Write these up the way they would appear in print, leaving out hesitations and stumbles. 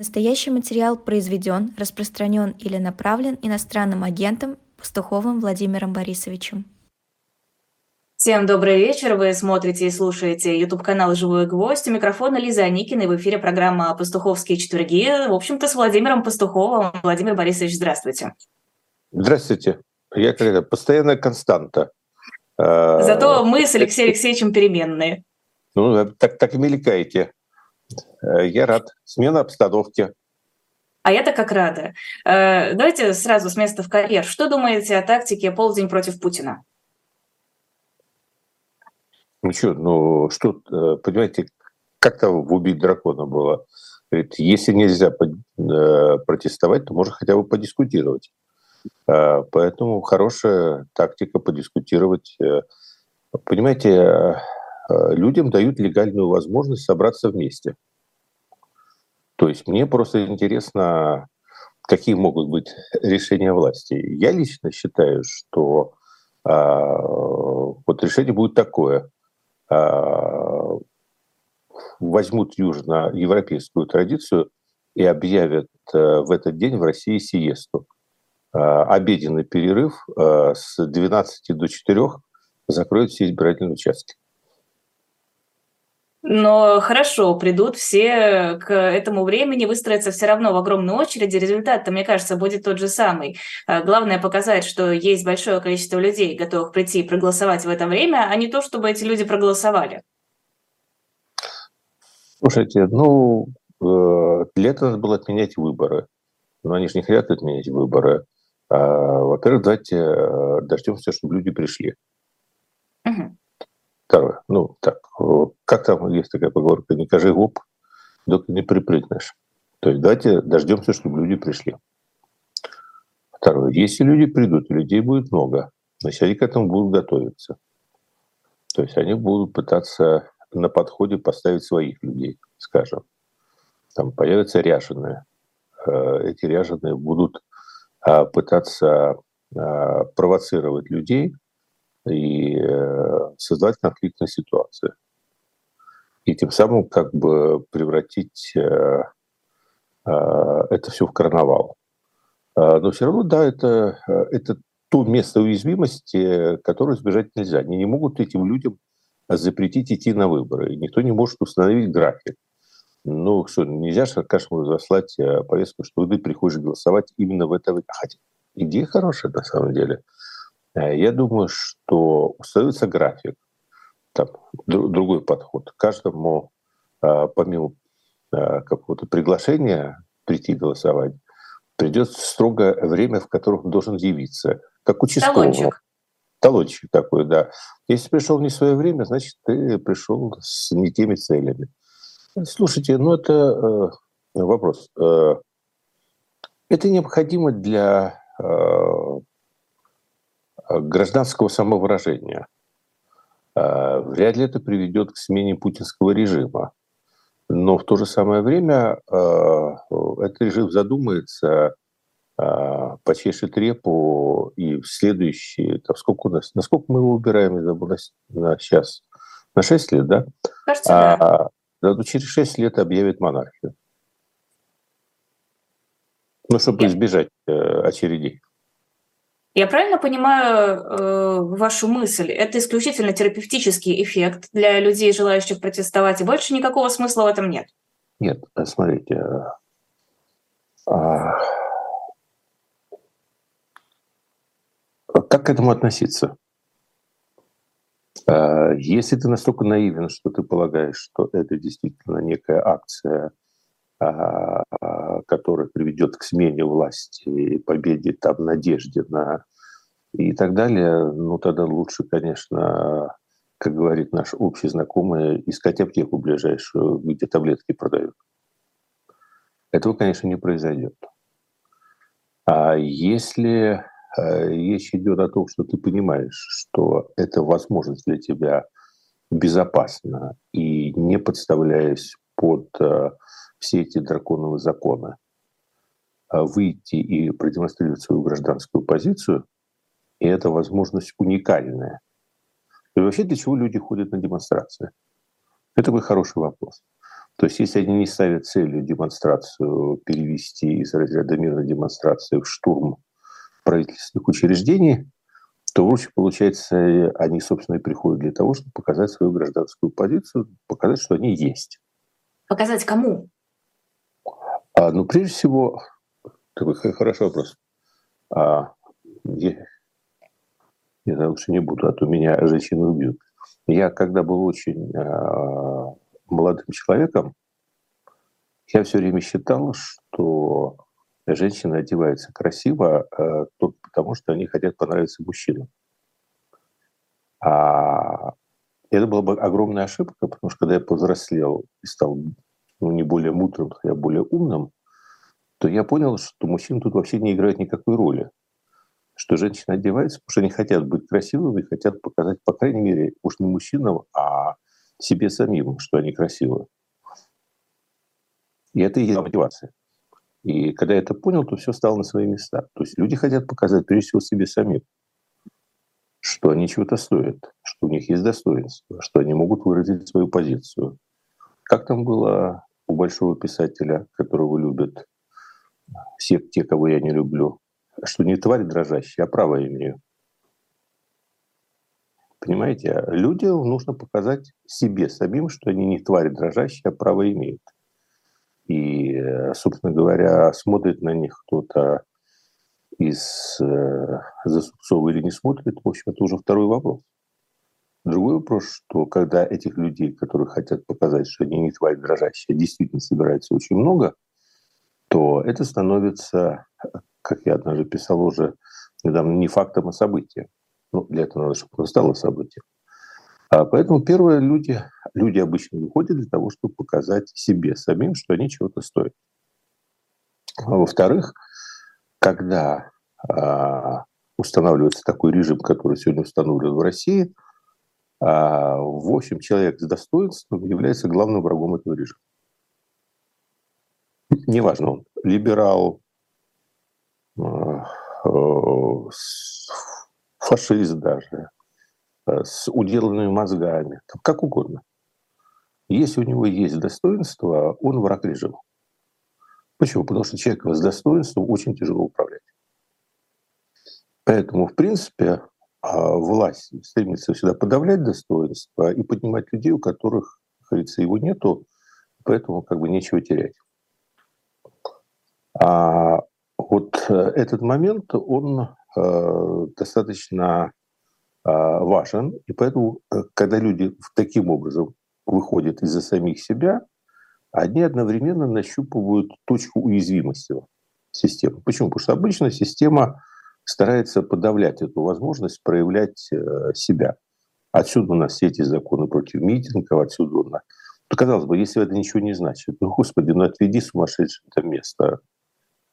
Настоящий материал произведен, распространен или направлен иностранным агентом Пастуховым Владимиром Борисовичем. Всем добрый вечер. Вы смотрите и слушаете YouTube-канал «Живой гвоздь». У микрофона Лиза Аникина. И в эфире программа «Пастуховские четверги». В общем-то, с Владимиром Пастуховым. Владимир Борисович, здравствуйте. Здравствуйте. Я говорю, постоянная константа. Зато мы с Алексеем Алексеевичем переменные. Ну, так и мелькаете. Я рад. Смена обстановки. А я-то как рада. Давайте сразу с места в карьер. Что думаете о тактике «Полдень против Путина»? Понимаете, как-то в «Убить дракона» было. Говорит, если нельзя протестовать, то можно хотя бы подискутировать. Поэтому хорошая тактика подискутировать. Понимаете, людям дают легальную возможность собраться вместе. То есть мне просто интересно, какие могут быть решения власти. Я лично считаю, что вот решение будет такое. Возьмут южноевропейскую традицию и объявят в этот день в России сиесту. Обеденный перерыв с 12 до 4 закроют все избирательные участки. Но хорошо, придут все к этому времени, выстроятся все равно в огромной очереди. Результат-то, мне кажется, будет тот же самый. Главное показать, что есть большое количество людей, готовых прийти и проголосовать в это время, а не то, чтобы эти люди проголосовали. Слушайте, для этого надо было отменять выборы. Но они же не хотят отменить выборы. Во-первых, давайте дождемся, чтобы люди пришли. Угу. Второе. Как там есть такая поговорка, не кажи гоп, дока не припрыгнешь. То есть давайте дождемся, чтобы люди пришли. Второе. Если люди придут, людей будет много, значит, они к этому будут готовиться. То есть они будут пытаться на подходе поставить своих людей, скажем. Там появятся ряженые. Эти ряженые будут пытаться провоцировать людей и создать конфликтную ситуацию. И тем самым как бы превратить это все в карнавал. Но все равно, да, это то место уязвимости, которое избежать нельзя. Они не могут этим людям запретить идти на выборы. Никто не может установить график. Нельзя же, конечно, заслать повестку, что ты приходишь голосовать именно в это время. Хотя идея хорошая, на самом деле. Я думаю, что установится график, там другой подход. Каждому, помимо какого-то приглашения прийти голосовать, придет строгое время, в котором он должен явиться, как участковому. Талончик. Талончик такой, да. Если пришел не в свое время, значит, ты пришел с не теми целями. Слушайте, это вопрос. Это необходимо для гражданского самовыражения. Вряд ли это приведет к смене путинского режима. Но в то же самое время этот режим задумается по чьей-то трепу и в следующие... Насколько мы его убираем из области сейчас? На 6 лет, да? Кажется, да. Через 6 лет объявят монархию. Чтобы избежать очередей. Я правильно понимаю вашу мысль? Это исключительно терапевтический эффект для людей, желающих протестовать, и больше никакого смысла в этом нет? Нет, смотрите. Как к этому относиться? Если ты настолько наивен, что ты полагаешь, что это действительно некая акция, которая приведет к смене власти и победе, там, надежде на и так далее, тогда лучше, конечно, как говорит наш общий знакомый, искать аптеку ближайшую, где таблетки продают. Этого, конечно, не произойдет. А если речь идет о том, что ты понимаешь, что это возможность для тебя безопасно и не подставляясь под все эти драконовые законы, выйти и продемонстрировать свою гражданскую позицию, и эта возможность уникальная. И вообще, для чего люди ходят на демонстрации? Это такой хороший вопрос. То есть если они не ставят целью демонстрацию перевести из разряда мирной демонстрации в штурм правительственных учреждений, то в общем, получается, они, собственно, и приходят для того, чтобы показать свою гражданскую позицию, показать, что они есть. Показать кому? Ну, прежде всего, такой хороший вопрос. Я лучше не буду, а то меня женщины убьют. Я, когда был очень молодым человеком, я все время считал, что женщины одеваются красиво только потому, что они хотят понравиться мужчинам. Это была бы огромная ошибка, потому что когда я повзрослел и стал не более мудрым, а более умным, то я понял, что мужчины тут вообще не играют никакой роли. Что женщины одеваются, потому что они хотят быть красивыми, хотят показать, по крайней мере, уж не мужчинам, а себе самим, что они красивы. И это и есть мотивация. И когда я это понял, то все стало на свои места. То есть люди хотят показать, прежде всего, себе самим, что они чего-то стоят, что у них есть достоинство, что они могут выразить свою позицию. Как там было у большого писателя, которого любят все те, кого я не люблю, что не тварь дрожащая, а право имею. Понимаете, людям нужно показать себе самим, что они не тварь дрожащая, а право имеют. И, собственно говоря, смотрит на них кто-то из Засубцова или не смотрит, в общем, это уже второй вопрос. Другой вопрос, что когда этих людей, которые хотят показать, что они не тварь дрожащая, действительно собирается очень много, то это становится, как я однажды писал уже, не фактом, а событием. Ну, для этого надо, чтобы оно стало событием. Поэтому первое, люди обычно выходят для того, чтобы показать себе самим, что они чего-то стоят. Во-вторых, когда устанавливается такой режим, который сегодня установлен в России, в общем, человек с достоинством является главным врагом этого режима. Неважно, он либерал, фашист даже, с уделанными мозгами, как угодно. Если у него есть достоинство, он враг режима. Почему? Потому что человеку с достоинством очень тяжело управлять. Поэтому, в принципе, власть стремится всегда подавлять достоинство и поднимать людей, у которых, как говорится, его нету, поэтому как бы нечего терять. Вот этот момент, он достаточно важен, и поэтому, когда люди таким образом выходят из-за самих себя, они одновременно нащупывают точку уязвимости системы. Почему? Потому что обычно система старается подавлять эту возможность проявлять себя. Отсюда у нас все эти законы против митингов, отсюда у нас... Казалось бы, если это ничего не значит, ну, Господи, ну отведи сумасшедшее это место,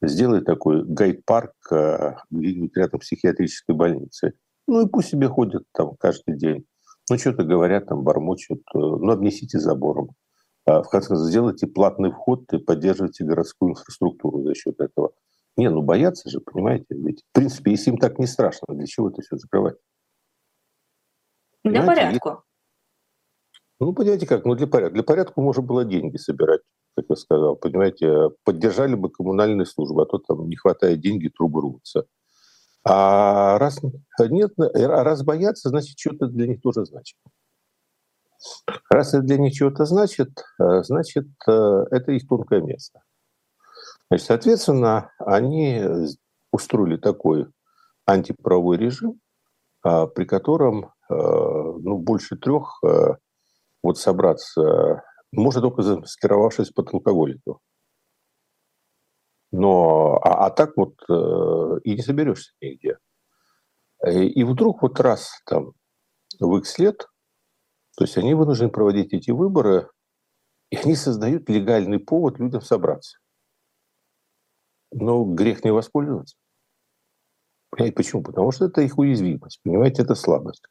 сделай такой гайд-парк где-нибудь рядом психиатрической больницы. Ну и пусть себе ходят там каждый день. Ну что-то говорят, там бормочут. Ну обнесите забором. В конце концов, сделайте платный вход и поддерживайте городскую инфраструктуру за счет этого. Не, ну боятся же, понимаете? Ведь, в принципе, если им так не страшно, для чего это все закрывать? Для порядка. Ну, понимаете как, ну для порядка. Для порядка можно было деньги собирать, как я сказал. Понимаете, поддержали бы коммунальные службы, а то там не хватает денег, трубы рвутся. А раз нет, раз боятся, значит, что-то для них тоже значит. Раз это для них что-то значит, значит, это их тонкое место. Значит, соответственно, они устроили такой антиправовой режим, при котором больше трех собраться можно только замаскировавшись под алкоголиков. Но, так и не соберешься нигде. И вдруг раз там в X лет, то есть они вынуждены проводить эти выборы, и они создают легальный повод людям собраться. Но грех не воспользоваться. И почему? Потому что это их уязвимость, понимаете, это слабость.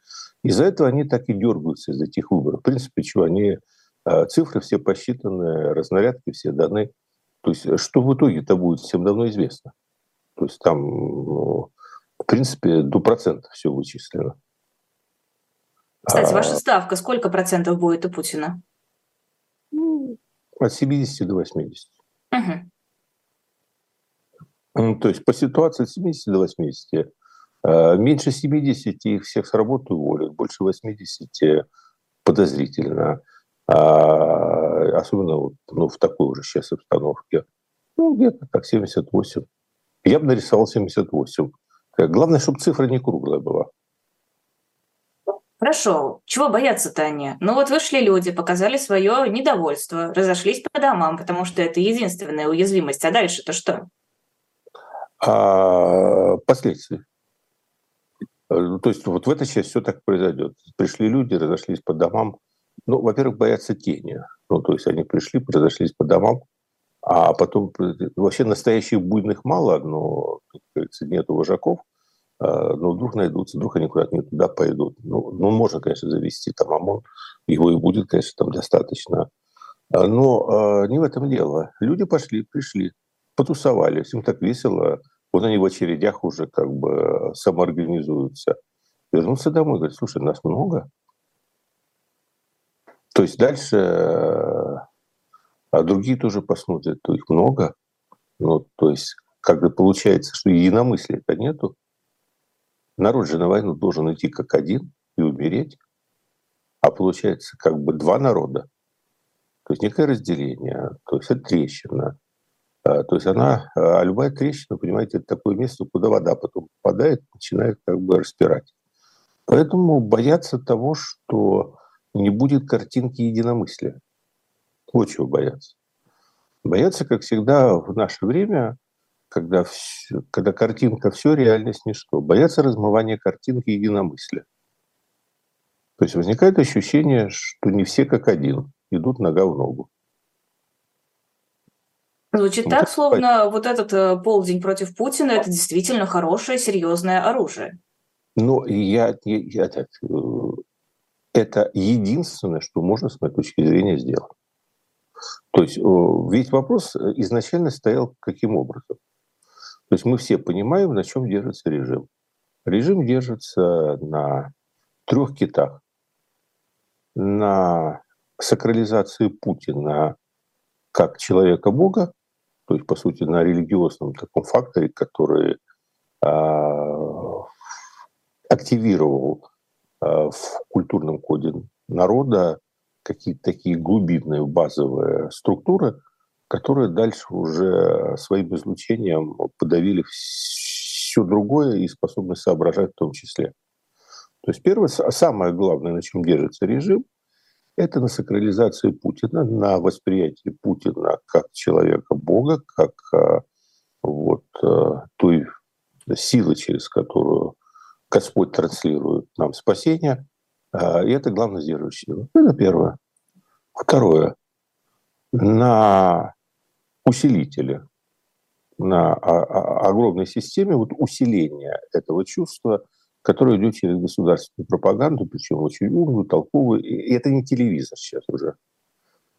Из-за этого они так и дергаются из этих выборов. В принципе, они цифры все посчитаны, разнарядки все даны. То есть, что в итоге-то будет, всем давно известно. То есть там, в принципе, до процента все вычислено. Кстати, ваша ставка, сколько процентов будет у Путина? от 70 до 80. Угу. То есть по ситуации от 70 до 80. Меньше 70 их всех с работы уволят, больше 80 подозрительно. Особенно вот, ну, в такой уже сейчас обстановке. Ну, где-то так 78. Я бы нарисовал 78. Главное, чтобы цифра не круглая была. Хорошо. Чего бояться-то они? Ну вот вышли люди, показали свое недовольство, разошлись по домам, потому что это единственная уязвимость. А дальше-то что? Последствия. То есть вот в этой части все так произойдет. Пришли люди, разошлись по домам. Ну, во-первых, боятся тени. Ну, то есть они пришли, разошлись по домам, а потом вообще настоящих буйных мало, но, как говорится, нет вожаков, но вдруг найдутся, вдруг они куда-то не туда пойдут. Ну, можно, конечно, завести там ОМОН, его и будет, конечно, там достаточно. Но не в этом дело. Люди пошли, пришли, потусовали, всем так весело. Вот они в очередях уже как бы самоорганизуются. Вернутся домой, говорят, слушай, нас много. То есть дальше, а другие тоже посмотрят, то их много. Ну, то есть как бы получается, что единомыслия-то нету. Народ же на войну должен идти как один и умереть. А получается как бы два народа. То есть некое разделение, то есть это трещина. То есть она, любая трещина, понимаете, это такое место, куда вода потом попадает, начинает как бы распирать. Поэтому бояться того, что не будет картинки единомыслия. Вот чего бояться. Бояться, как всегда, в наше время, когда картинка все, реальность ничто. Бояться размывания картинки единомыслия. То есть возникает ощущение, что не все как один, идут нога в ногу. Звучит вот так, словно вот этот полдень против Путина – это действительно хорошее, серьезное оружие. Ну, я так... Это единственное, что можно, с моей точки зрения, сделать. То есть весь вопрос изначально стоял каким образом. То есть мы все понимаем, на чем держится режим. Режим держится на трех китах. На сакрализации Путина как человека-бога, то есть, по сути, на религиозном таком факторе, который активировал в культурном коде народа какие-то такие глубинные базовые структуры, которые дальше уже своим излучением подавили все другое и способны соображать в том числе. То есть первое, самое главное, на чем держится режим, это на сакрализации Путина, на восприятии Путина как человека-бога, как вот той силы, через которую Господь транслирует нам спасение, и это главное сдерживающее. Это первое. Второе. На усилителе, на огромной системе вот усиления этого чувства, которое идет через государственную пропаганду, причем очень умную, толковую. И это не телевизор сейчас уже.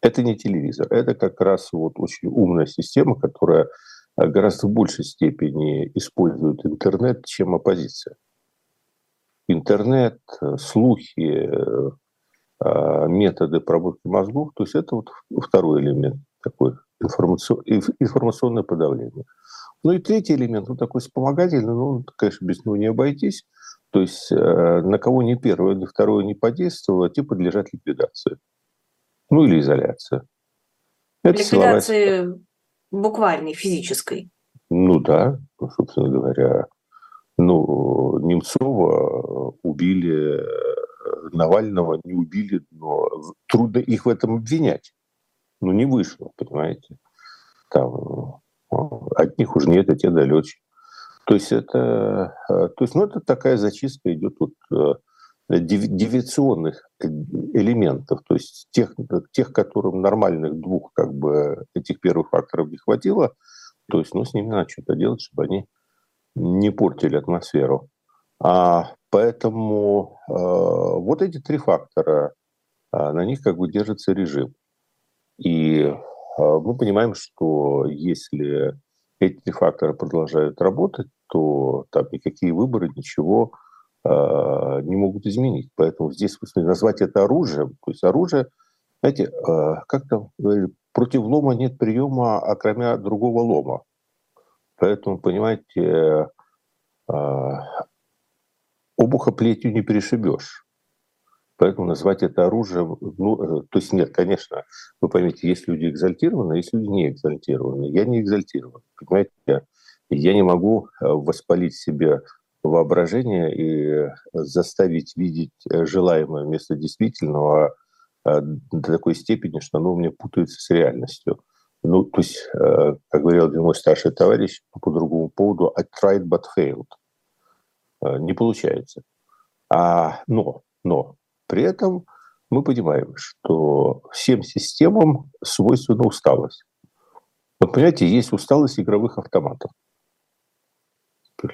Это не телевизор. Это как раз вот очень умная система, которая гораздо в большей степени использует интернет, чем оппозиция. Интернет, слухи, методы проводки мозгов. То есть это вот второй элемент, такой информационное подавление. Ну и третий элемент, он такой вспомогательный, но, он, конечно, без него не обойтись. То есть на кого ни первое, ни второе не подействовало, те подлежат ликвидации. Ну или изоляции. Ликвидации буквальной, физической. Ну да, собственно говоря. Ну, Немцова убили, Навального не убили, но трудно их в этом обвинять. Ну, не вышло, понимаете. Там от них уже нет, а те далече. То есть это такая зачистка идет от девиационных элементов, то есть тех, которым нормальных двух, как бы, этих первых факторов не хватило. То есть, ну, с ними надо что-то делать, чтобы они не портили атмосферу. Поэтому вот эти три фактора, на них как бы держится режим. И мы понимаем, что если эти три фактора продолжают работать, то там никакие выборы, ничего не могут изменить. Поэтому здесь назвать это оружием, то есть оружие, знаете, как там говорили, против лома нет приема, окромя другого лома. Поэтому, понимаете, обуха плетью не перешибешь. Поэтому назвать это оружием... Ну, то есть нет, конечно, вы поймите, есть люди экзальтированные, есть люди не экзальтированные. Я не экзальтирован, понимаете? Я не могу воспалить себе воображение и заставить видеть желаемое вместо действительного до такой степени, что оно у меня путается с реальностью. Ну, то есть, как говорил один мой старший товарищ по другому поводу, I tried but failed. Не получается. Но при этом мы понимаем, что всем системам свойственна усталость. Вот понимаете, есть усталость игровых автоматов.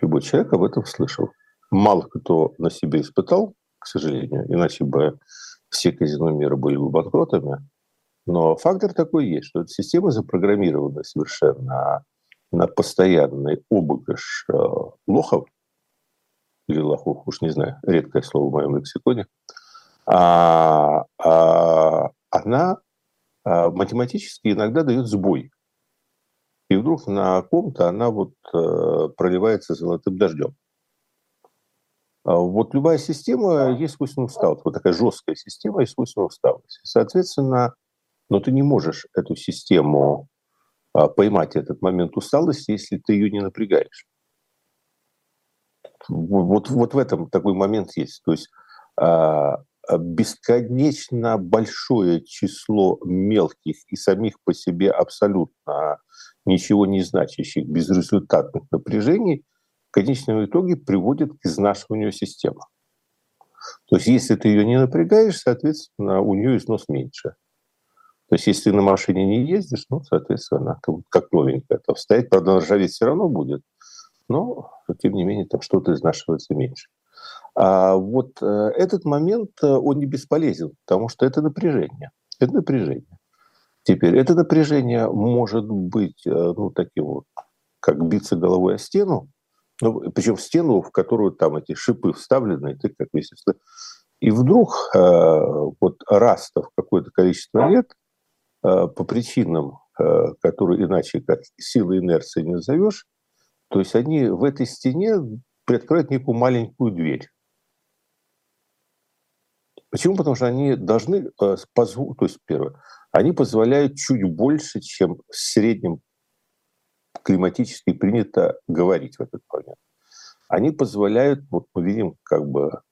Любой человек об этом слышал. Мало кто на себе испытал, к сожалению, иначе бы все казино мира были бы банкротами. Но фактор такой есть, что эта система запрограммирована совершенно на постоянный обыгрыш лохов, или лохов, уж не знаю, редкое слово в моем лексиконе, она математически иногда дает сбой. И вдруг на ком-то она вот проливается золотым дождем. Вот любая система есть свойственная усталость. Вот такая жесткая система есть свойственная усталость. Соответственно, но ты не можешь эту систему поймать, этот момент усталости, если ты ее не напрягаешь. Вот в этом такой момент есть. То есть бесконечно большое число мелких и самих по себе абсолютно ничего не значащих, безрезультатных напряжений в конечном итоге приводит к изнашиванию системы. То есть если ты ее не напрягаешь, соответственно, у нее износ меньше. То есть если ты на машине не ездишь, ну, соответственно, она как новенькая там стоит, правда, ржаветь все равно будет, но, тем не менее, там что-то изнашивается меньше. А вот этот момент, он не бесполезен, потому что это напряжение. Это напряжение. Теперь это напряжение может быть, ну, таким вот, как биться головой о стену, ну, причем стену, в которую там эти шипы вставлены, и ты как весишь. И вдруг вот раз-то в какое-то количество лет по причинам, которые иначе как силы инерции не назовешь, то есть они в этой стене приоткрывают некую маленькую дверь. Почему? Потому что они должны, то есть первое, они позволяют чуть больше, чем в среднем климатически принято говорить в этот момент. Они позволяют, вот мы видим, как бы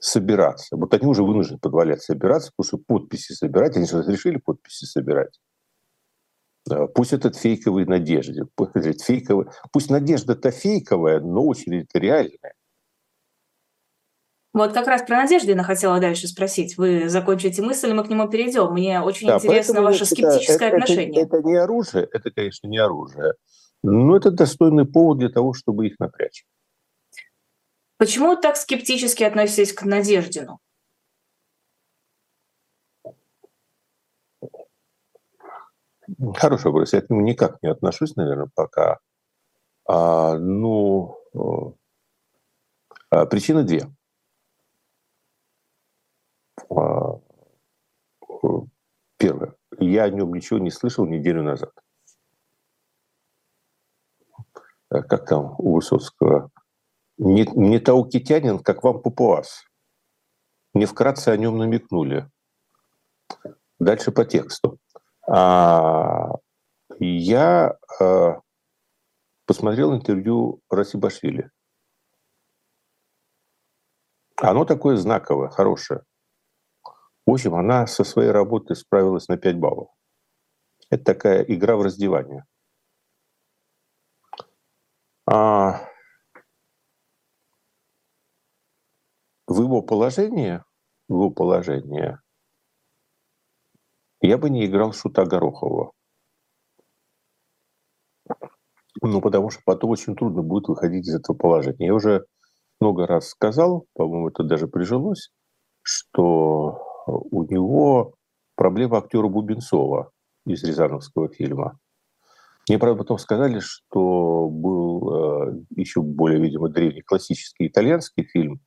собираться. Вот они уже вынуждены позволять собираться, потому что подписи собирать, они же разрешили подписи собирать. Пусть это фейковые надежды. Пусть надежда-то фейковая, но очередь-то реальная. Вот как раз про надежду я хотела дальше спросить. Вы закончите мысль, мы к нему перейдем. Мне очень интересно ваше скептическое отношение. Это не оружие, это, конечно, не оружие, но это достойный повод для того, чтобы их напрячь. Почему так скептически относитесь к Надеждину? Хороший вопрос. Я к нему никак не отношусь, наверное, пока. Причины две. Первое. Я о нем ничего не слышал неделю назад. Как там у Высоцкого? Не таукитянин, как вам папуас. Мне вкратце о нем намекнули. Дальше по тексту. Я посмотрел интервью Расибашвили. Оно такое знаковое, хорошее. В общем, она со своей работой справилась на 5 баллов. Это такая игра в раздевание. В его положении я бы не играл шута Горохова. Ну, потому что потом очень трудно будет выходить из этого положения. Я уже много раз сказал, по-моему, это даже прижилось, что у него проблема актера Бубенцова из рязановского фильма. Мне, правда, потом сказали, что был еще более, видимо, древний классический итальянский фильм,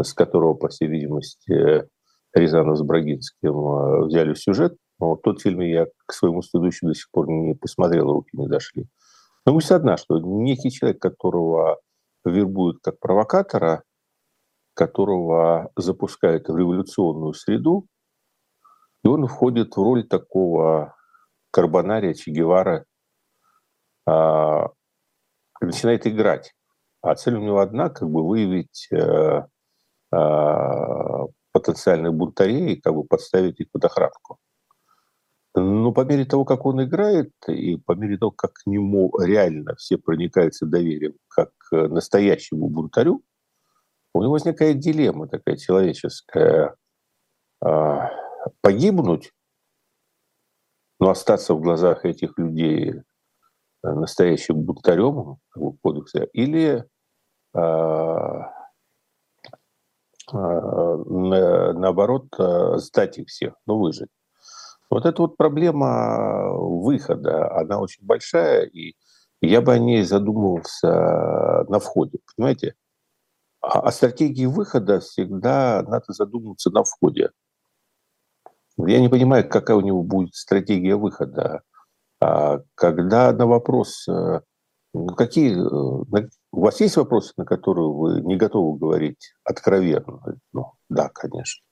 с которого, по всей видимости, Рязанов с Брагинским взяли сюжет Вот, тот фильм я, к своему стыду, еще до сих пор не посмотрел, руки не дошли. Но мысль одна, что некий человек, которого вербуют как провокатора, которого запускают в революционную среду, и он входит в роль такого карбонария, Че Гевара, начинает играть. А цель у него одна, как бы выявить потенциальных бунтарей и как бы подставить их под охранку. Но по мере того, как он играет, и по мере того, как к нему реально все проникаются доверием, как к настоящему бунтарю, у него возникает дилемма такая человеческая. Погибнуть, но остаться в глазах этих людей настоящим бунтарем, как бы кодекса, или наоборот сдать их всех, но выжить. Вот эта вот проблема выхода, она очень большая, и я бы о ней задумывался на входе, понимаете? О стратегии выхода всегда надо задумываться на входе. Я не понимаю, какая у него будет стратегия выхода. Когда на вопрос, какие, у вас есть вопросы, на которые вы не готовы говорить откровенно? Ну, да, конечно.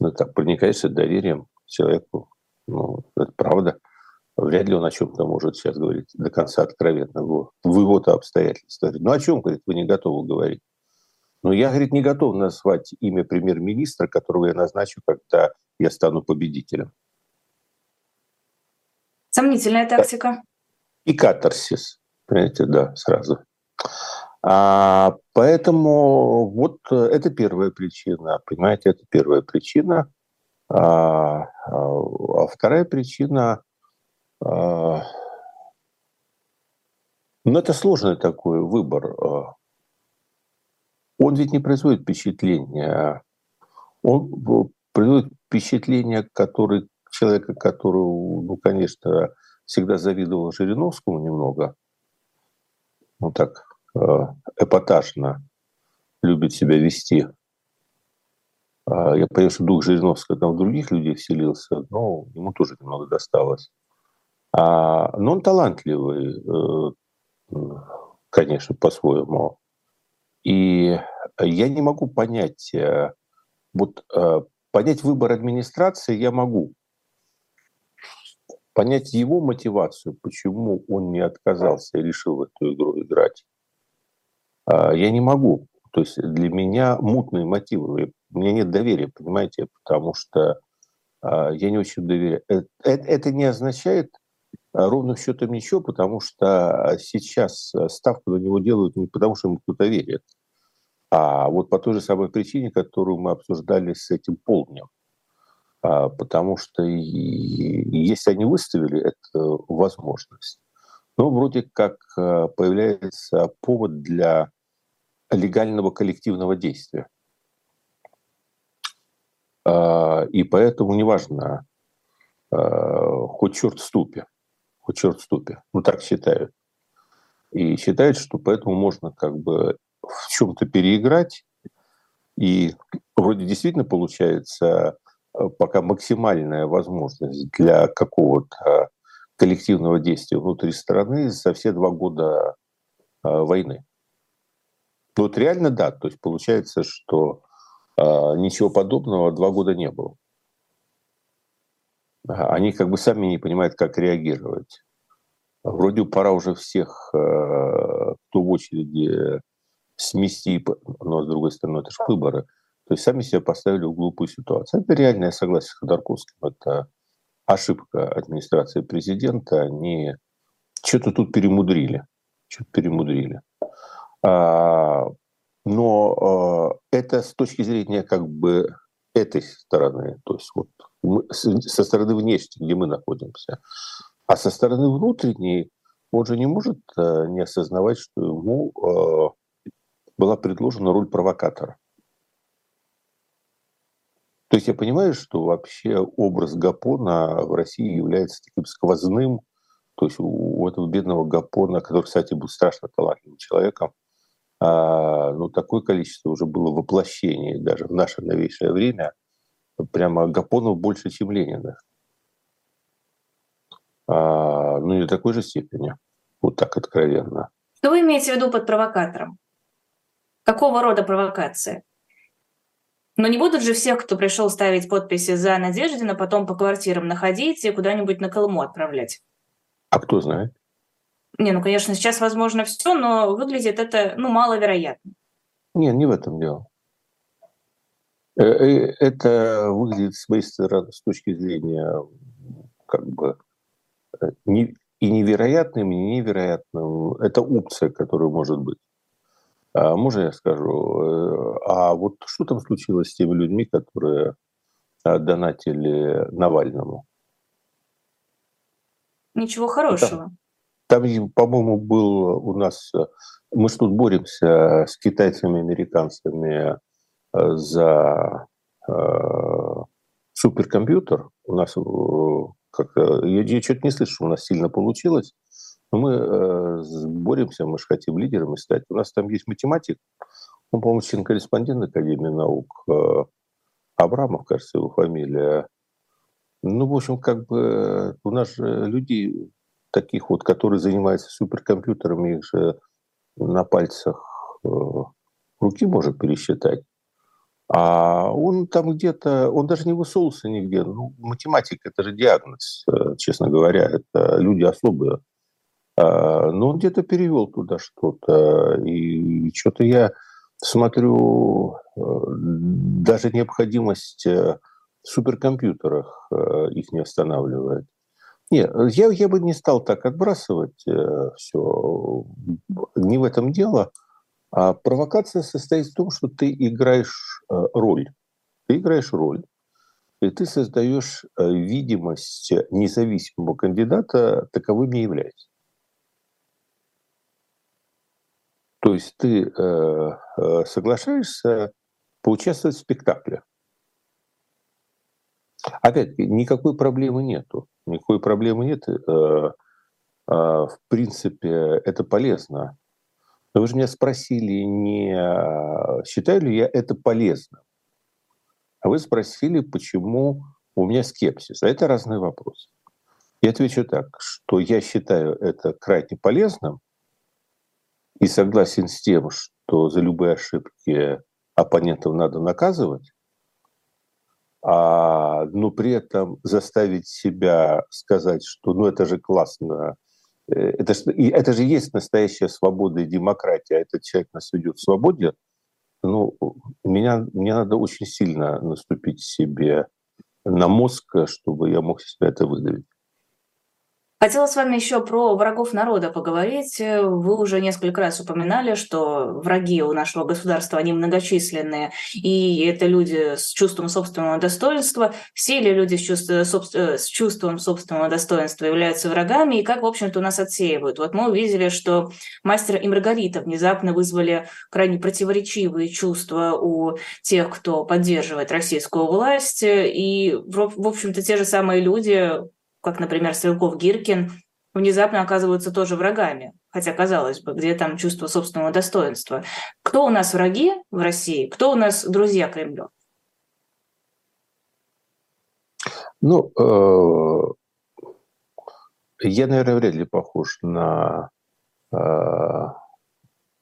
Но так проникаешься доверием человеку. Ну, это правда. Вряд ли он о чем-то может сейчас говорить до конца откровенно. В его-то обстоятельствах. Ну, о чем, говорит, вы не готовы говорить? Ну, я, говорит, не готов назвать имя премьер-министра, которого я назначу, когда я стану победителем. Сомнительная тактика. И катарсис, понимаете, да, сразу. Поэтому вот это первая причина, понимаете, это первая причина. А вторая причина, ну, это сложный такой выбор. Он ведь не производит впечатления. Он производит впечатление человека, которого, ну, конечно, всегда завидовал Жириновскому немного. Он так эпатажно любит себя вести. Я понимаю, что дух Жириновского там в других людей вселился, но ему тоже немного досталось. Но он талантливый, конечно, по-своему. И я не могу понять, вот понять выбор администрации я могу. Понять его мотивацию, почему он не отказался и решил в эту игру играть, я не могу. То есть для меня мутные мотивы. У меня нет доверия, понимаете, потому что я не очень доверяю. Это не означает ровным счетом ничего, потому что сейчас ставку на него делают не потому, что ему кто-то верит, а вот по той же самой причине, которую мы обсуждали с этим полднем. Потому что если они выставили эту возможность, ну, вроде как появляется повод для легального коллективного действия. И поэтому неважно, хоть черт в ступе. Хоть черт в ступе. Ну, так считают. И считают, что поэтому можно как бы в чем-то переиграть. И вроде действительно получается пока максимальная возможность для какого-то коллективного действия внутри страны за все 2 года войны. Вот реально, да. То есть получается, что ничего подобного 2 года не было. Они как бы сами не понимают, как реагировать. Вроде пора уже всех, кто в очереди, смести, но, с другой стороны, это же выборы. То есть сами себя поставили в глупую ситуацию. Это реально, я согласен с Ходорковским, это ошибка администрации президента. Они что-то тут перемудрили. Но это с точки зрения как бы этой стороны, то есть вот со стороны внешней, где мы находимся. А со стороны внутренней он же не может не осознавать, что ему была предложена роль провокатора. То есть я понимаю, что вообще образ Гапона в России является таким сквозным. То есть у этого бедного Гапона, который, кстати, был страшно талантливым человеком, ну, такое количество уже было воплощений даже в наше новейшее время. Прямо Гапонов больше, чем Лениных. ну, не до такой же степени, вот так откровенно. Что вы имеете в виду под провокатором? Какого рода провокация? Но не будут же всех, кто пришел ставить подписи за Надеждина, потом по квартирам находить и куда-нибудь на Колыму отправлять? А кто знает? Не, ну, конечно, сейчас возможно все, но выглядит это, ну, маловероятно. Нет, не в этом дело. Это выглядит, с моей стороны, с точки зрения, как бы, и невероятным, и невероятным. Это опция, которая может быть. Можно я скажу? А вот что там случилось с теми людьми, которые донатили Навальному? Ничего хорошего. Там, по-моему, был у нас... Мы же тут боремся с китайцами и американцами за суперкомпьютер. У нас, я что-то не слышу, у нас сильно получилось. Но мы боремся, мы же хотим лидерами стать. У нас там есть математик, он, по-моему, член-корреспондент Академии наук, Абрамов, кажется, его фамилия. Ну, в общем, как бы у нас же людей таких вот, которые занимаются суперкомпьютерами, их же на пальцах руки может пересчитать. А он там где-то, он даже не высовывался нигде. Ну, математик — это же диагноз, честно говоря, это люди особые. Но он где-то перевел туда что-то. И что-то я смотрю, даже необходимость в суперкомпьютерах их не останавливает. Нет, я бы не стал так отбрасывать все. Не в этом дело. А провокация состоит в том, что ты играешь роль. Ты играешь роль. И ты создаешь видимость независимого кандидата, таковым не являясь. То есть ты соглашаешься поучаствовать в спектакле. Опять-таки, никакой проблемы нету. Никакой проблемы нет. В принципе, это полезно. Но вы же меня спросили, не считаю ли я это полезным. А вы спросили, почему у меня скепсис. А это разные вопросы. Я отвечу так, что я считаю это крайне полезным, и согласен с тем, что за любые ошибки оппонентов надо наказывать, но при этом заставить себя сказать, что ну это же классно, это же есть настоящая свобода и демократия, этот человек нас ведет в свободе, ну, мне надо очень сильно наступить себе на мозг, чтобы я мог себя это выдавить. Хотела с вами еще про врагов народа поговорить. Вы уже несколько раз упоминали, что враги у нашего государства, они многочисленные, и это люди с чувством собственного достоинства. Все ли люди с чувством собственного достоинства являются врагами, и как, в общем-то, нас отсеивают? Вот мы увидели, что «Мастера и Маргарита» внезапно вызвали крайне противоречивые чувства у тех, кто поддерживает российскую власть, и, в общем-то, те же самые люди, как, например, Стрелков-Гиркин, внезапно оказываются тоже врагами. Хотя, казалось бы, где там чувство собственного достоинства? Кто у нас враги в России? Кто у нас друзья Кремля? Ну, я, наверное, вряд ли похож на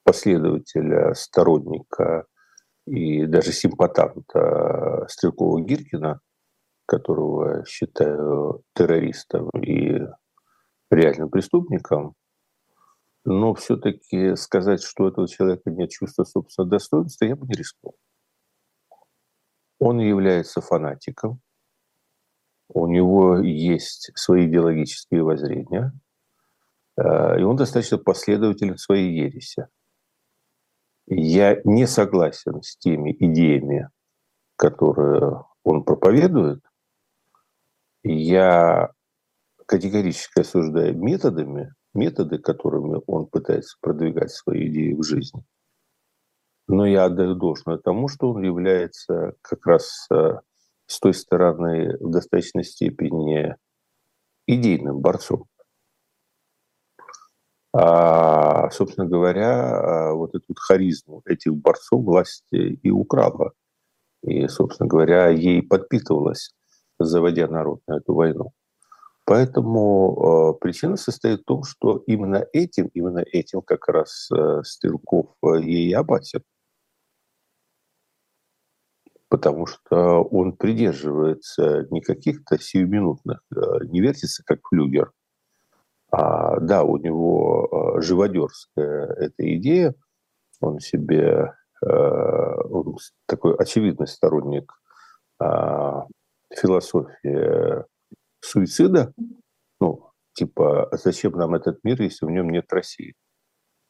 последователя, сторонника и даже симпатанта Стрелкова-Гиркина, которого считаю террористом и реальным преступником, но все-таки сказать, что у этого человека нет чувства собственного достоинства, я бы не рискнул. Он является фанатиком, у него есть свои идеологические воззрения, и он достаточно последователен своей ереси. Я не согласен с теми идеями, которые он проповедует. Я категорически осуждаю методы, которыми он пытается продвигать свои идеи в жизни. Но я отдаю должное тому, что он является как раз с той стороны в достаточной степени идейным борцом. А, собственно говоря, вот эту харизму этих борцов власть и украла. И, собственно говоря, ей подпитывалась, заводя народ на эту войну. Поэтому причина состоит в том, что именно этим как раз Стрелков и опасен. Потому что он придерживается не каких-то сиюминутных, не вертится как флюгер. А, да, у него живодерская эта идея, он себе он такой очевидный сторонник философии суицида, ну, типа, зачем нам этот мир, если в нем нет России?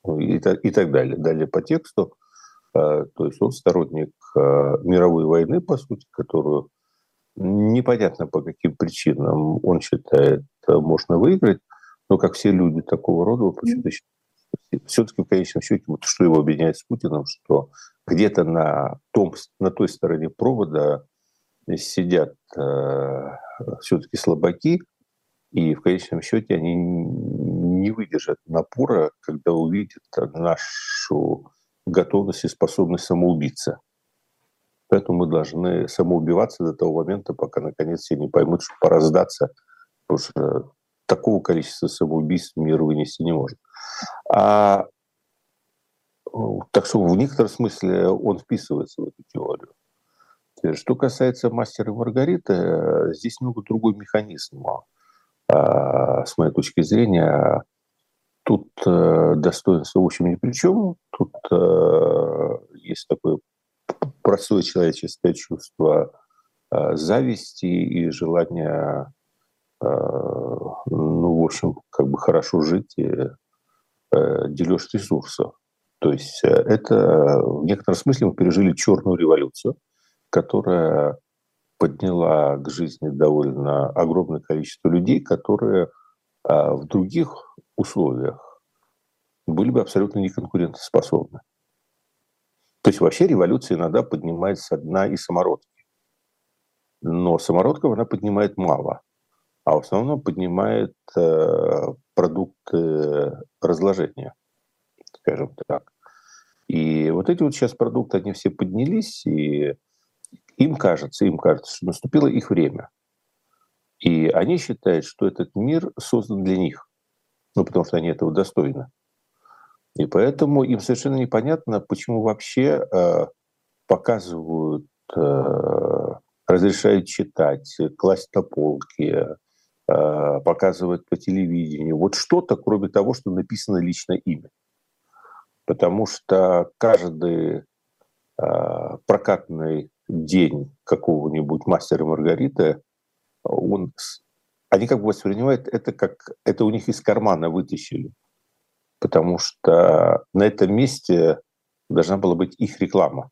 Ну, и так далее. Далее по тексту. То есть он сторонник мировой войны, по сути, которую непонятно по каким причинам он считает можно выиграть, но как все люди такого рода, все-таки в конечном счете, вот что его объединяет с Путиным, что где-то на той стороне провода сидят все-таки слабаки, и в конечном счете они не выдержат напора, когда увидят нашу готовность и способность самоубиться. Поэтому мы должны самоубиваться до того момента, пока наконец все не поймут, что пора сдаться, потому что такого количества самоубийств мир вынести не может. Так что в некотором смысле он вписывается в эту теорию. Что касается «Мастера и Маргариты», здесь много другой механизм. С моей точки зрения, тут достоинство, в общем, ни при чем. Тут есть такое простое человеческое чувство зависти и желание, в общем, как бы хорошо жить и дележ ресурсов. То есть это в некотором смысле мы пережили черную революцию, которая подняла к жизни довольно огромное количество людей, которые в других условиях были бы абсолютно неконкурентоспособны. То есть вообще революция иногда поднимает со дна и самородки. Но самородков она поднимает мало, а в основном поднимает продукты разложения, скажем так. И вот эти вот сейчас продукты, они все поднялись, и им кажется, что наступило их время. И они считают, что этот мир создан для них, потому что они этого достойны. И поэтому им совершенно непонятно, почему вообще показывают, разрешают читать, класть на полки, показывают по телевидению. Вот что-то, кроме того, что написано лично ими. Потому что каждый прокатный день какого-нибудь «Мастера и Маргариты», они как бы воспринимают это как это у них из кармана вытащили, потому что на этом месте должна была быть их реклама,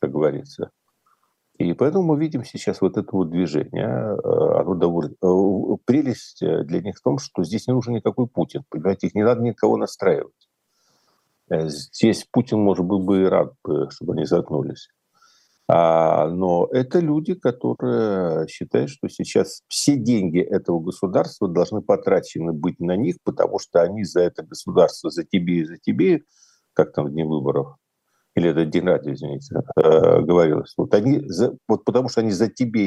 как говорится. И поэтому мы видим сейчас вот это вот движение. Оно довольно... Прелесть для них в том, что здесь не нужен никакой Путин, понимаете, их не надо никого настраивать. Здесь Путин, может быть, бы и рад, чтобы они заткнулись. Но это люди, которые считают, что сейчас все деньги этого государства должны потрачены быть на них, потому что они за это государство, за тебе, как там в дни выборов, или это день радио, извините, говорилось, потому что они за тебе,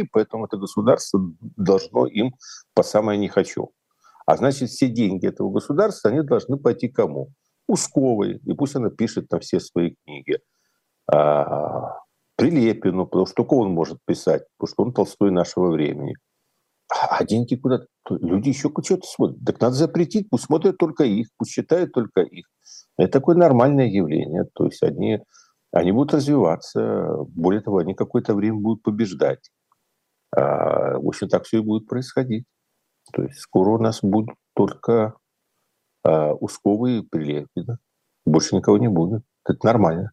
и поэтому это государство должно им по самое не хочу. А значит, все деньги этого государства, они должны пойти кому? Усковой, и пусть она пишет там все свои книги. Прилепину, потому что только он может писать, потому что он Толстой нашего времени. А деньги куда-то... Люди еще что-то смотрят. Так надо запретить, пусть смотрят только их, пусть читают только их. Это такое нормальное явление. То есть они будут развиваться, более того, они какое-то время будут побеждать. В общем, так все и будет происходить. То есть скоро у нас будут только Усковы и Прилепина. Больше никого не будет. Это нормально.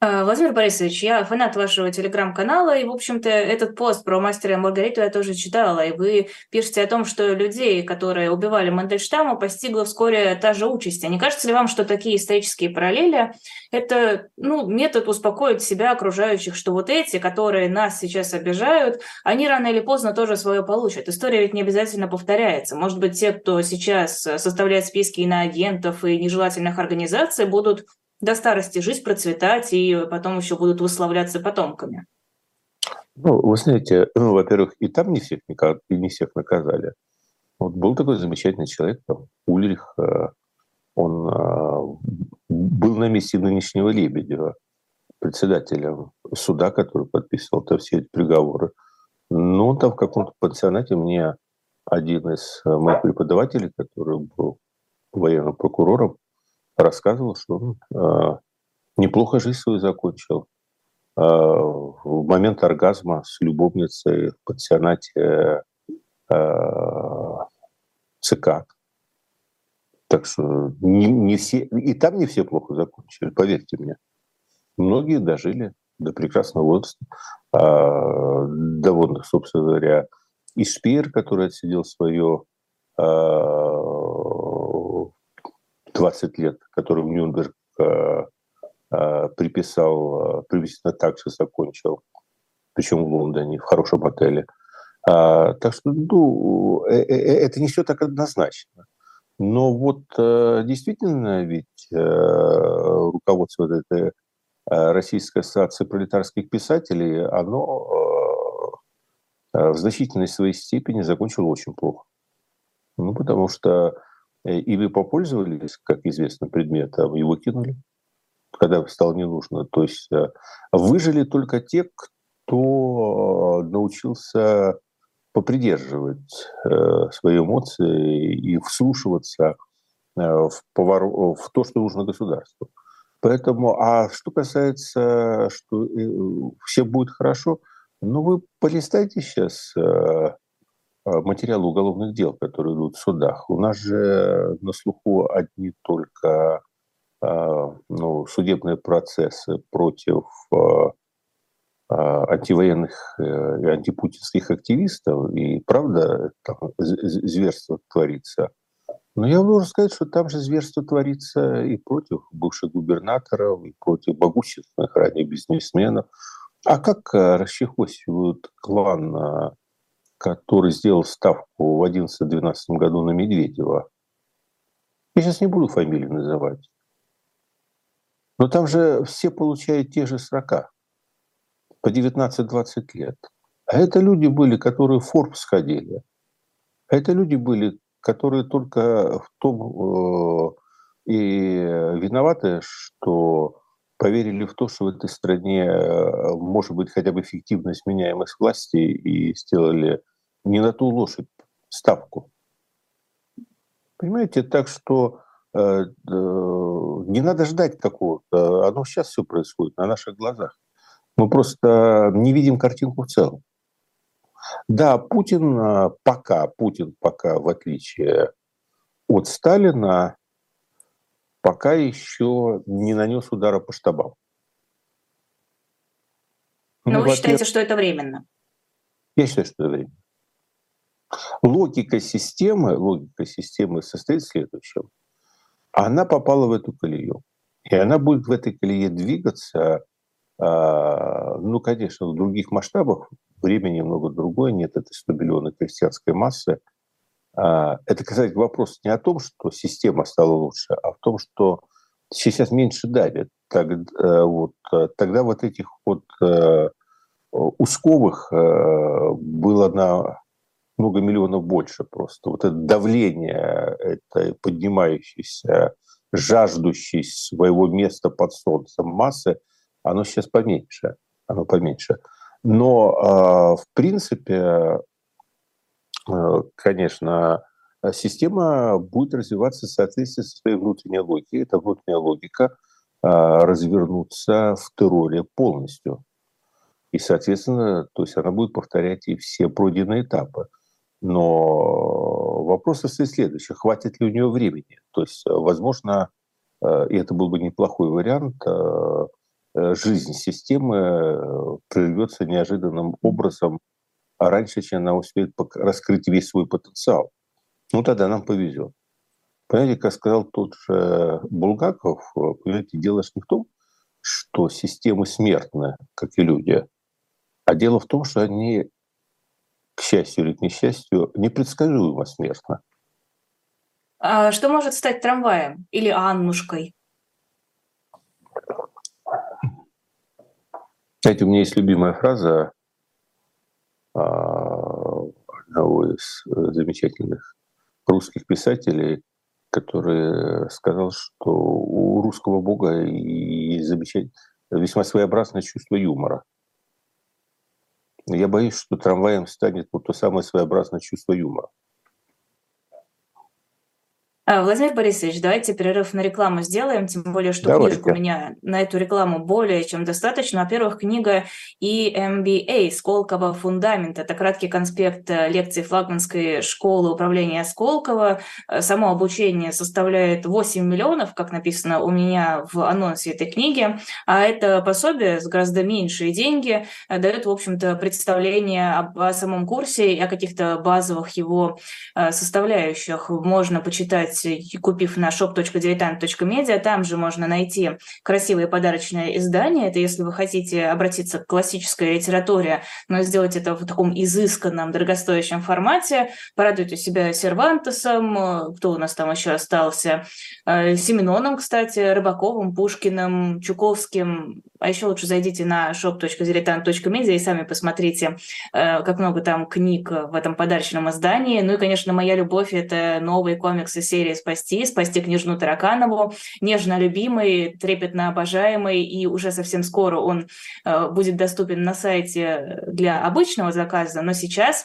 Владимир Борисович, я фанат вашего телеграм-канала, и, в общем-то, этот пост про «Мастера и Маргариту» я тоже читала, и вы пишете о том, что людей, которые убивали Мандельштама, постигла вскоре та же участь. А не кажется ли вам, что такие исторические параллели – это метод успокоить себя, окружающих, что вот эти, которые нас сейчас обижают, они рано или поздно тоже свое получат? История ведь не обязательно повторяется. Может быть, те, кто сейчас составляет списки иноагентов и нежелательных организаций, будут до старости жить, процветать, и потом еще будут выславляться потомками. Ну, вы знаете, ну, во-первых, и там не всех наказали. Вот был такой замечательный человек, там, Ульрих, он был на месте нынешнего Лебедева, председателем суда, который подписывал там все эти приговоры. Но он там в каком-то пансионате, мне один из моих преподавателей, который был военным прокурором, рассказывал, что он неплохо жизнь свою закончил. В момент оргазма с любовницей в пансионате ЦК. Так что не все, и там не все плохо закончили, поверьте мне. Многие дожили до прекрасного возраста. Довольно, собственно говоря, и Шпеер, который отсидел свое 20 лет, который в Нюрнберг приписал, приблизительно так же закончил, причем в Лондоне, в хорошем отеле. Так что ну, это не все так однозначно. Но вот действительно ведь руководство вот этой Российской ассоциации пролетарских писателей, оно в значительной своей степени закончило очень плохо. Ну, потому что или попользовались, как известно, предметом, его кинули, когда стало не нужно. То есть выжили только те, кто научился попридерживать свои эмоции и вслушиваться в то, что нужно государству. Поэтому, а что касается, что все будет хорошо, ну вы полистайте сейчас материалы уголовных дел, которые идут в судах. У нас же на слуху одни только ну, судебные процессы против антивоенных и антипутинских активистов, и правда там зверство творится. Но я могу сказать, что там же зверство творится и против бывших губернаторов, и против могущественных ранее бизнесменов. А как расчехвостивают клан, который сделал ставку в 2011-2012 году на Медведева? Я сейчас не буду фамилии называть. Но там же все получают те же срока по 19-20 лет. А это люди были, которые в Форбс ходили. А это люди были, которые только в том и виноваты, что поверили в то, что в этой стране может быть хотя бы эффективно сменяемость власти, и сделали не на ту лошадь ставку. Понимаете, так что не надо ждать какого-то. Оно сейчас все происходит на наших глазах. Мы просто не видим картинку в целом. Да, Путин пока, в отличие от Сталина, пока еще не нанес удара по штабам. Но вы считаете, что это временно? Я считаю, что это временно. Логика системы состоит в следующем. Она попала в эту колею. И она будет в этой колее двигаться, ну, конечно, в других масштабах. Время немного другое, нет этой 100 миллионов крестьянской массы. Это, кстати, вопрос не о том, что система стала лучше, а в том, что сейчас меньше давит. Тогда вот этих вот узковых было на много миллионов больше просто. Вот это давление этой поднимающейся, жаждущей своего места под солнцем массы, оно сейчас поменьше. Но, в принципе, конечно, система будет развиваться в соответствии со своей внутренней логикой. Эта внутренняя логика развернуться в терроре полностью. И, соответственно, то есть она будет повторять и все пройденные этапы. Но вопрос состоит в следующем. Хватит ли у нее времени? То есть, возможно, и это был бы неплохой вариант, жизнь системы прервется неожиданным образом раньше, чем она успеет раскрыть весь свой потенциал. Ну, тогда нам повезет. Понимаете, как сказал тот же Булгаков, понимаете, дело же не в том, что системы смертны, как и люди, а дело в том, что они, к счастью или к несчастью, непредсказуемо смертны. А что может стать трамваем или Аннушкой? Кстати, у меня есть любимая фраза одного из замечательных русских писателей, который сказал, что у русского бога есть весьма своеобразное чувство юмора. Я боюсь, что трамваем станет вот то самое своеобразное чувство юмора. Владимир Борисович, давайте перерыв на рекламу сделаем, тем более, что давайте. Книжек у меня на эту рекламу более чем достаточно. Во-первых, книга EMBA «Сколково. Фундамент». Это краткий конспект лекций флагманской школы управления Сколково. Само обучение составляет 8 миллионов, как написано у меня в анонсе этой книги. А это пособие с гораздо меньшие деньги дает, в общем-то, представление о самом курсе и о каких-то базовых его составляющих. Можно почитать, купив на shop.diletant.media. Там же можно найти красивые подарочные издания. Это если вы хотите обратиться к классической литературе, но сделать это в таком изысканном, дорогостоящем формате. Порадуйте себя Сервантесом, кто у нас там еще остался, Сименоном, кстати, Рыбаковым, Пушкиным, Чуковским. А еще лучше зайдите на shop.diletant.media и сами посмотрите, как много там книг в этом подарочном издании. Ну и, конечно, моя любовь – это новые комиксы серии «Спасти княжну Тараканову», нежно любимый, трепетно обожаемый, и уже совсем скоро он будет доступен на сайте для обычного заказа, но сейчас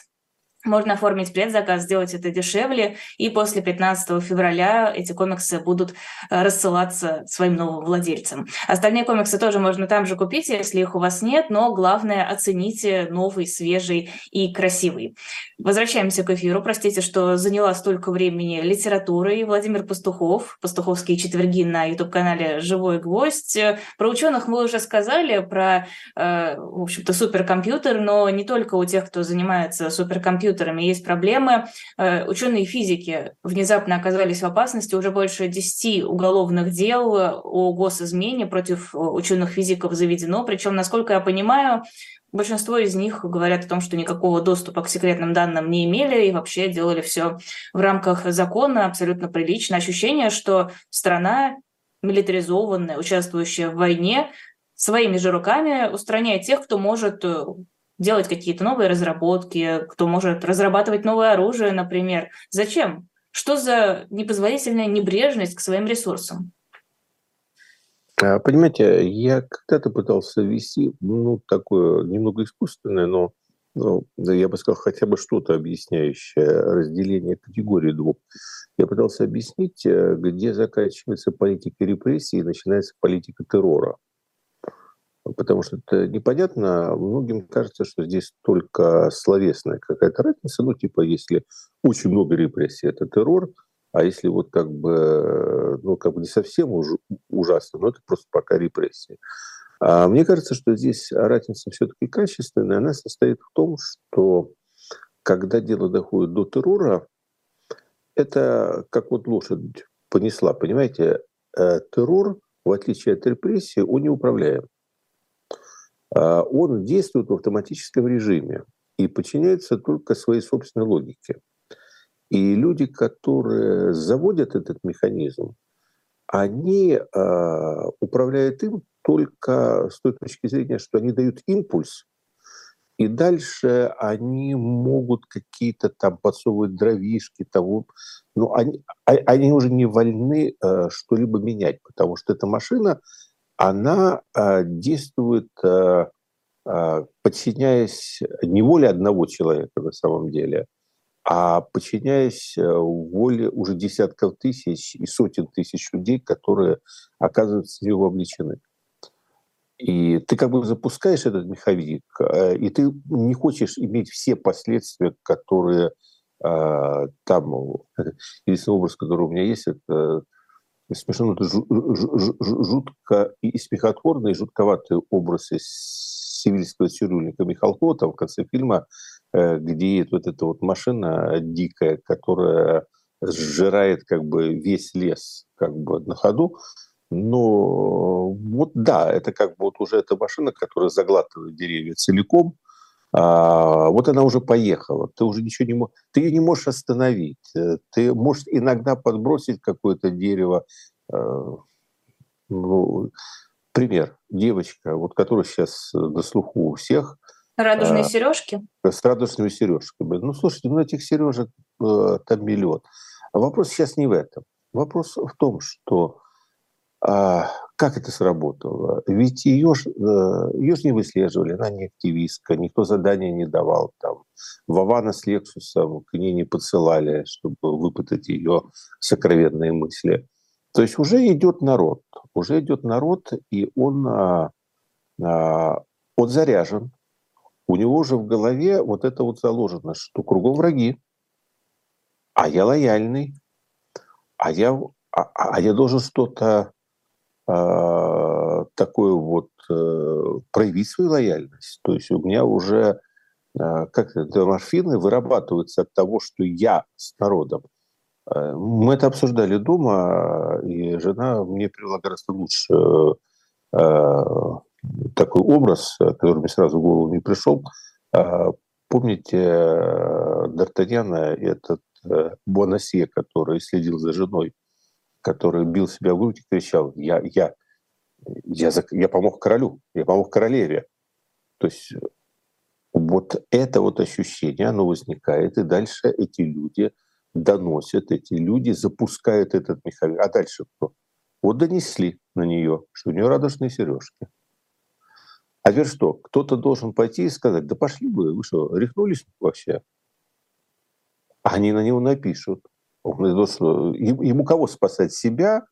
можно оформить предзаказ, сделать это дешевле, и после 15 февраля эти комиксы будут рассылаться своим новым владельцам. Остальные комиксы тоже можно там же купить, если их у вас нет, но главное, оцените новый, свежий и красивый. Возвращаемся к эфиру. Простите, что заняла столько времени литературой. Владимир Пастухов, «Пастуховские четверги» на YouTube-канале «Живой гвоздь». Про ученых мы уже сказали, про, в общем-то, суперкомпьютер, но не только у тех, кто занимается суперкомпьютером, есть проблемы. Ученые физики внезапно оказались в опасности. Уже больше 10 уголовных дел о госизмене против ученых физиков заведено. Причем, насколько я понимаю, большинство из них говорят о том, что никакого доступа к секретным данным не имели и вообще делали все в рамках закона, абсолютно прилично. Ощущение, что страна милитаризованная, участвующая в войне, своими же руками устраняет тех, кто может делать какие-то новые разработки, кто может разрабатывать новое оружие, например. Зачем? Что за непозволительная небрежность к своим ресурсам? Понимаете, я когда-то пытался ввести, такое немного искусственное, но, я бы сказал, хотя бы что-то объясняющее разделение категорий двух. Я пытался объяснить, где заканчивается политика репрессий и начинается политика террора. Потому что это непонятно. Многим кажется, что здесь только словесная какая-то разница. Если очень много репрессий, это террор, а если не совсем ужасно, но это просто пока репрессии. А мне кажется, что здесь разница все-таки качественная. Она состоит в том, что когда дело доходит до террора, это как лошадь понесла. Понимаете, террор, в отличие от репрессии, он неуправляем. Он действует в автоматическом режиме и подчиняется только своей собственной логике. И люди, которые заводят этот механизм, они управляют им только с той точки зрения, что они дают импульс, и дальше они могут какие-то там подсовывать дровишки, но они уже не вольны что-либо менять, потому что эта машина, она действует, подчиняясь не воле одного человека на самом деле, а подчиняясь воле уже десятков тысяч и сотен тысяч людей, которые оказываются в нее вовлечены. И ты запускаешь этот меховик, и ты не хочешь иметь все последствия, которые единственный образ, который у меня есть, это смешно, это жутко и смехотворный, и жутковатый образ из сибирского цирюльника Михалкова в конце фильма, где едет эта машина дикая, которая сжирает весь лес на ходу. Но это уже эта машина, которая заглатывает деревья целиком. Она уже поехала, ты уже ничего не можешь, ты ее не можешь остановить, ты можешь иногда подбросить какое-то дерево. Пример, девочка, которая сейчас на слуху у всех, Радужные сережки? С радужными сережками. Ну, слушайте, ну этих сережек там миллион. Вопрос сейчас не в этом. Вопрос в том, что как это сработало? Ведь ее же не выслеживали, она не активистка, никто задания не давал. Там. Вована с Лексусом к ней не подсылали, чтобы выпытать ее сокровенные мысли. То есть уже идет народ, и он заряжен. У него уже в голове вот это вот заложено, что кругом враги, а я лояльный, а я должен что-то такое вот проявить свою лояльность. То есть у меня уже морфины вырабатываются от того, что я с народом. Мы это обсуждали дома, и жена мне привела гораздо лучше такой образ, который мне сразу в голову не пришел. Помните Д'Артаньяна, этот Бонасье, который следил за женой, который бил себя в грудь и кричал: я помог королю, я помог королеве. То есть вот это вот ощущение, оно возникает, и дальше эти люди доносят, эти люди запускают этот механизм. А дальше кто? Вот донесли на нее, что у нее радужные сережки. А теперь что? Кто-то должен пойти и сказать: да пошли бы, вы что, рехнулись вообще? Они на него напишут. Ему кого спасать? Себя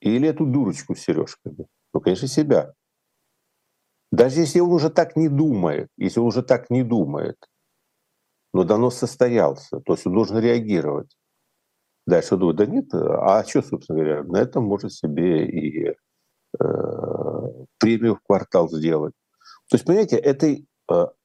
или эту дурочку с сережками? Ну, конечно, себя. Даже если он уже так не думает, но донос состоялся, то есть он должен реагировать. Дальше думает: да нет, а что, собственно говоря, на этом можно себе и премию в квартал сделать. То есть, понимаете, это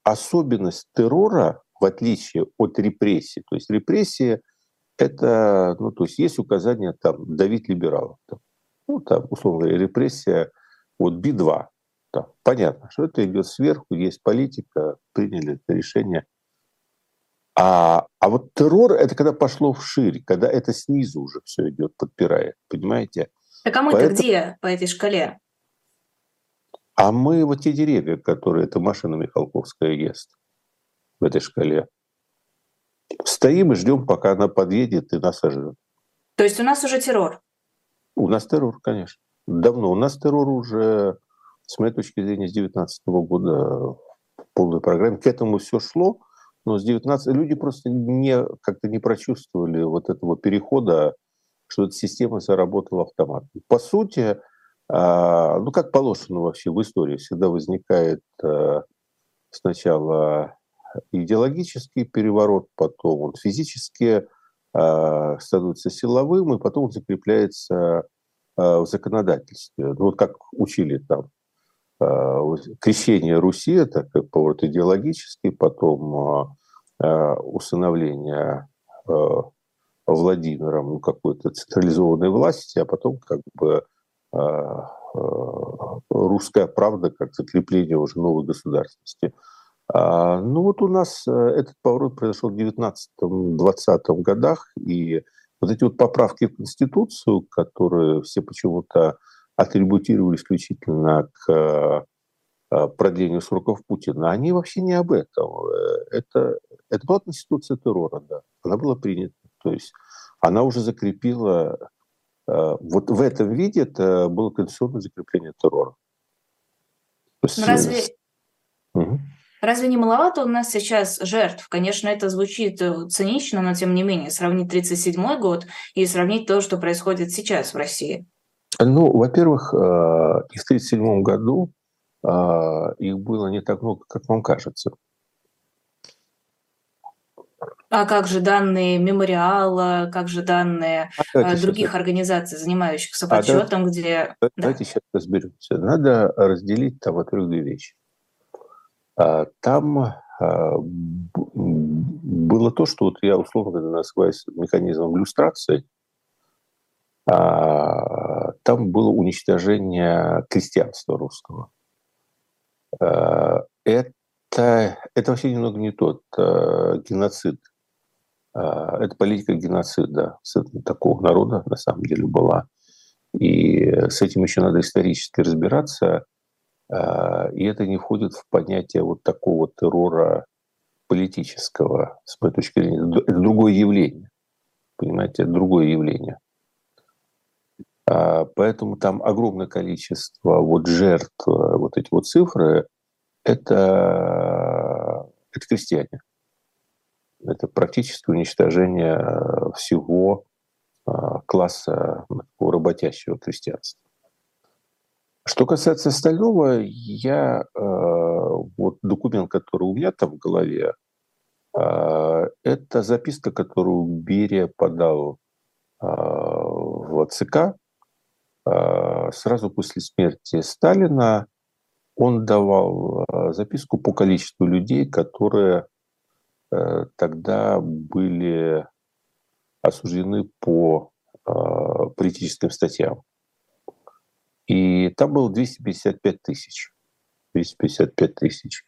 особенность террора, в отличие от репрессии. То есть репрессия — это, ну, то есть есть указание там давить либералов. Там. Ну, там, условно говоря, репрессия, вот Би-2. Там. Понятно, что это идет сверху, есть политика, приняли это решение. А вот террор — это когда пошло вширь, когда это снизу уже все идет, подпирает, понимаете? Так а мы-то где по этой шкале? А мы вот те деревья, которые эта машина Михалковская ест в этой шкале. Стоим и ждем, пока она подъедет и нас оживет. То есть у нас уже террор? У нас террор, конечно. Давно. У нас террор уже, с моей точки зрения, с 2019 года в полной программе. К этому все шло, но с 19 люди просто как-то не прочувствовали вот этого перехода, что эта система заработала автоматом. По сути, ну как положено вообще в истории, всегда возникает сначала идеологический переворот, потом он физически становится силовым, и потом он закрепляется в законодательстве. Ну, вот как учили там крещение Руси, это как поворот идеологический, потом усыновление Владимиром какой-то централизованной власти, а потом как бы русская правда как закрепление уже новой государственности. Ну вот у нас этот поворот произошел в 19-20 годах, и вот эти вот поправки в Конституцию, которые все почему-то атрибутировали исключительно к продлению сроков Путина, они вообще не об этом. Это была Конституция террора, да, она была принята, то есть она уже закрепила, вот в этом виде это было конституционное закрепление террора. Разве... Угу. Разве не маловато у нас сейчас жертв? Конечно, это звучит цинично, но тем не менее, сравнить 1937 год и сравнить то, что происходит сейчас в России. Ну, во-первых, и в 1937 году их было не так много, как вам кажется. А как же данные мемориала, как же данные других организаций, занимающихся подсчетом, где... Давайте сейчас разберемся. Надо разделить там, во-первых, две вещи. Там было то, что вот я условно говоря называю механизмом люстрации. Там было уничтожение крестьянства русского. Это вообще немного не тот геноцид. Это политика геноцида такого народа на самом деле была. И с этим еще надо исторически разбираться. И это не входит в понятие вот такого террора политического, с моей точки зрения. Это другое явление. Понимаете, это другое явление. Поэтому там огромное количество вот жертв, вот эти вот цифры, это крестьяне. Это практически уничтожение всего класса работящего крестьянства. Что касается остального, я вот документ, который у меня там в голове, это записка, которую Берия подал в ЦК сразу после смерти Сталина. Он давал записку по количеству людей, которые тогда были осуждены по политическим статьям. И там было 255 тысяч. 255 тысяч.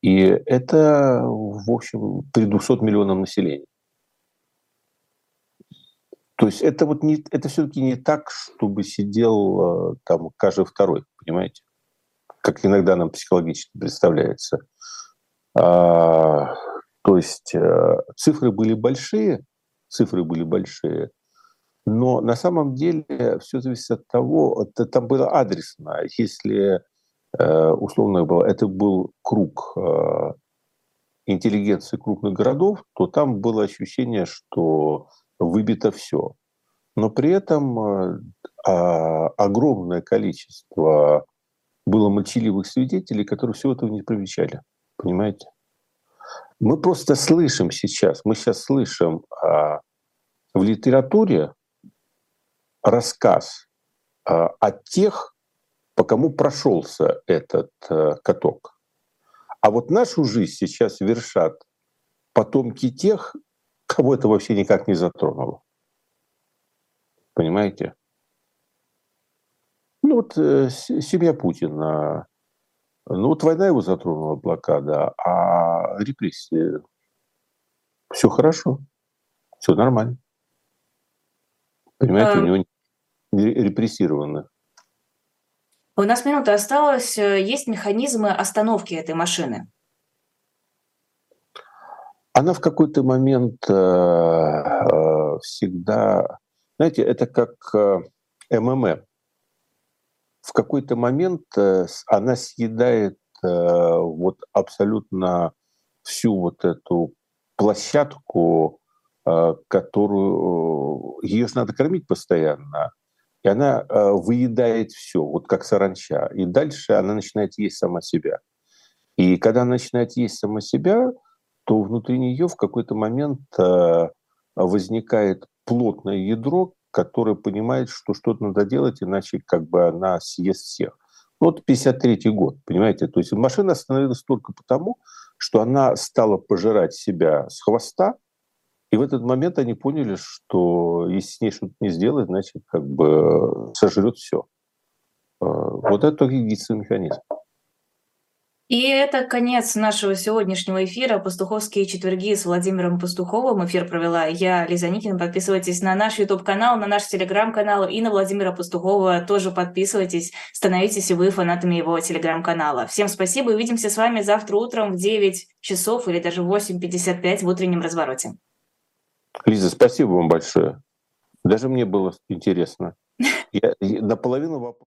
И это, в общем, при 200 миллионам населения. То есть это, вот не, это все-таки не так, чтобы сидел там каждый второй, понимаете? Как иногда нам психологически представляется. То есть цифры были большие, но на самом деле все зависит от того, это там было адресно. Если условно было, это был круг интеллигенции крупных городов, то там было ощущение, что выбито все. Но при этом огромное количество было молчаливых свидетелей, которые всего этого не привечали. Понимаете? Мы просто слышим сейчас, в литературе рассказ о тех, по кому прошелся этот каток. А вот нашу жизнь сейчас вершат потомки тех, кого это вообще никак не затронуло. Понимаете? Ну вот семья Путина. Ну вот война его затронула, блокада, а репрессии. Все хорошо, все нормально. Понимаете, у него репрессированы. У нас минута осталась. Есть механизмы остановки этой машины? Она в какой-то момент всегда... Знаете, это как МММ. В какой-то момент она съедает вот абсолютно всю вот эту площадку, которую ее же надо кормить постоянно, и она выедает все, вот как саранча, и дальше она начинает есть сама себя. И когда она начинает есть сама себя, то внутри нее в какой-то момент возникает плотное ядро, которая понимает, что что-то надо делать, иначе как бы она съест всех. Вот 1953 год, понимаете? То есть машина остановилась только потому, что она стала пожирать себя с хвоста, и в этот момент они поняли, что если с ней что-то не сделать, значит, как бы сожрет все. Вот это только единственный механизм. И это конец нашего сегодняшнего эфира «Пастуховские четверги» с Владимиром Пастуховым. Эфир провела я, Лиза Аникина. Подписывайтесь на наш YouTube-канал, на наш Telegram-канал и на Владимира Пастухова тоже подписывайтесь. Становитесь и вы фанатами его Telegram-канала. Всем спасибо. Увидимся с вами завтра утром в 9 часов или даже в 8:55 в утреннем развороте. Лиза, спасибо вам большое. Даже мне было интересно. Я наполовину вопрос...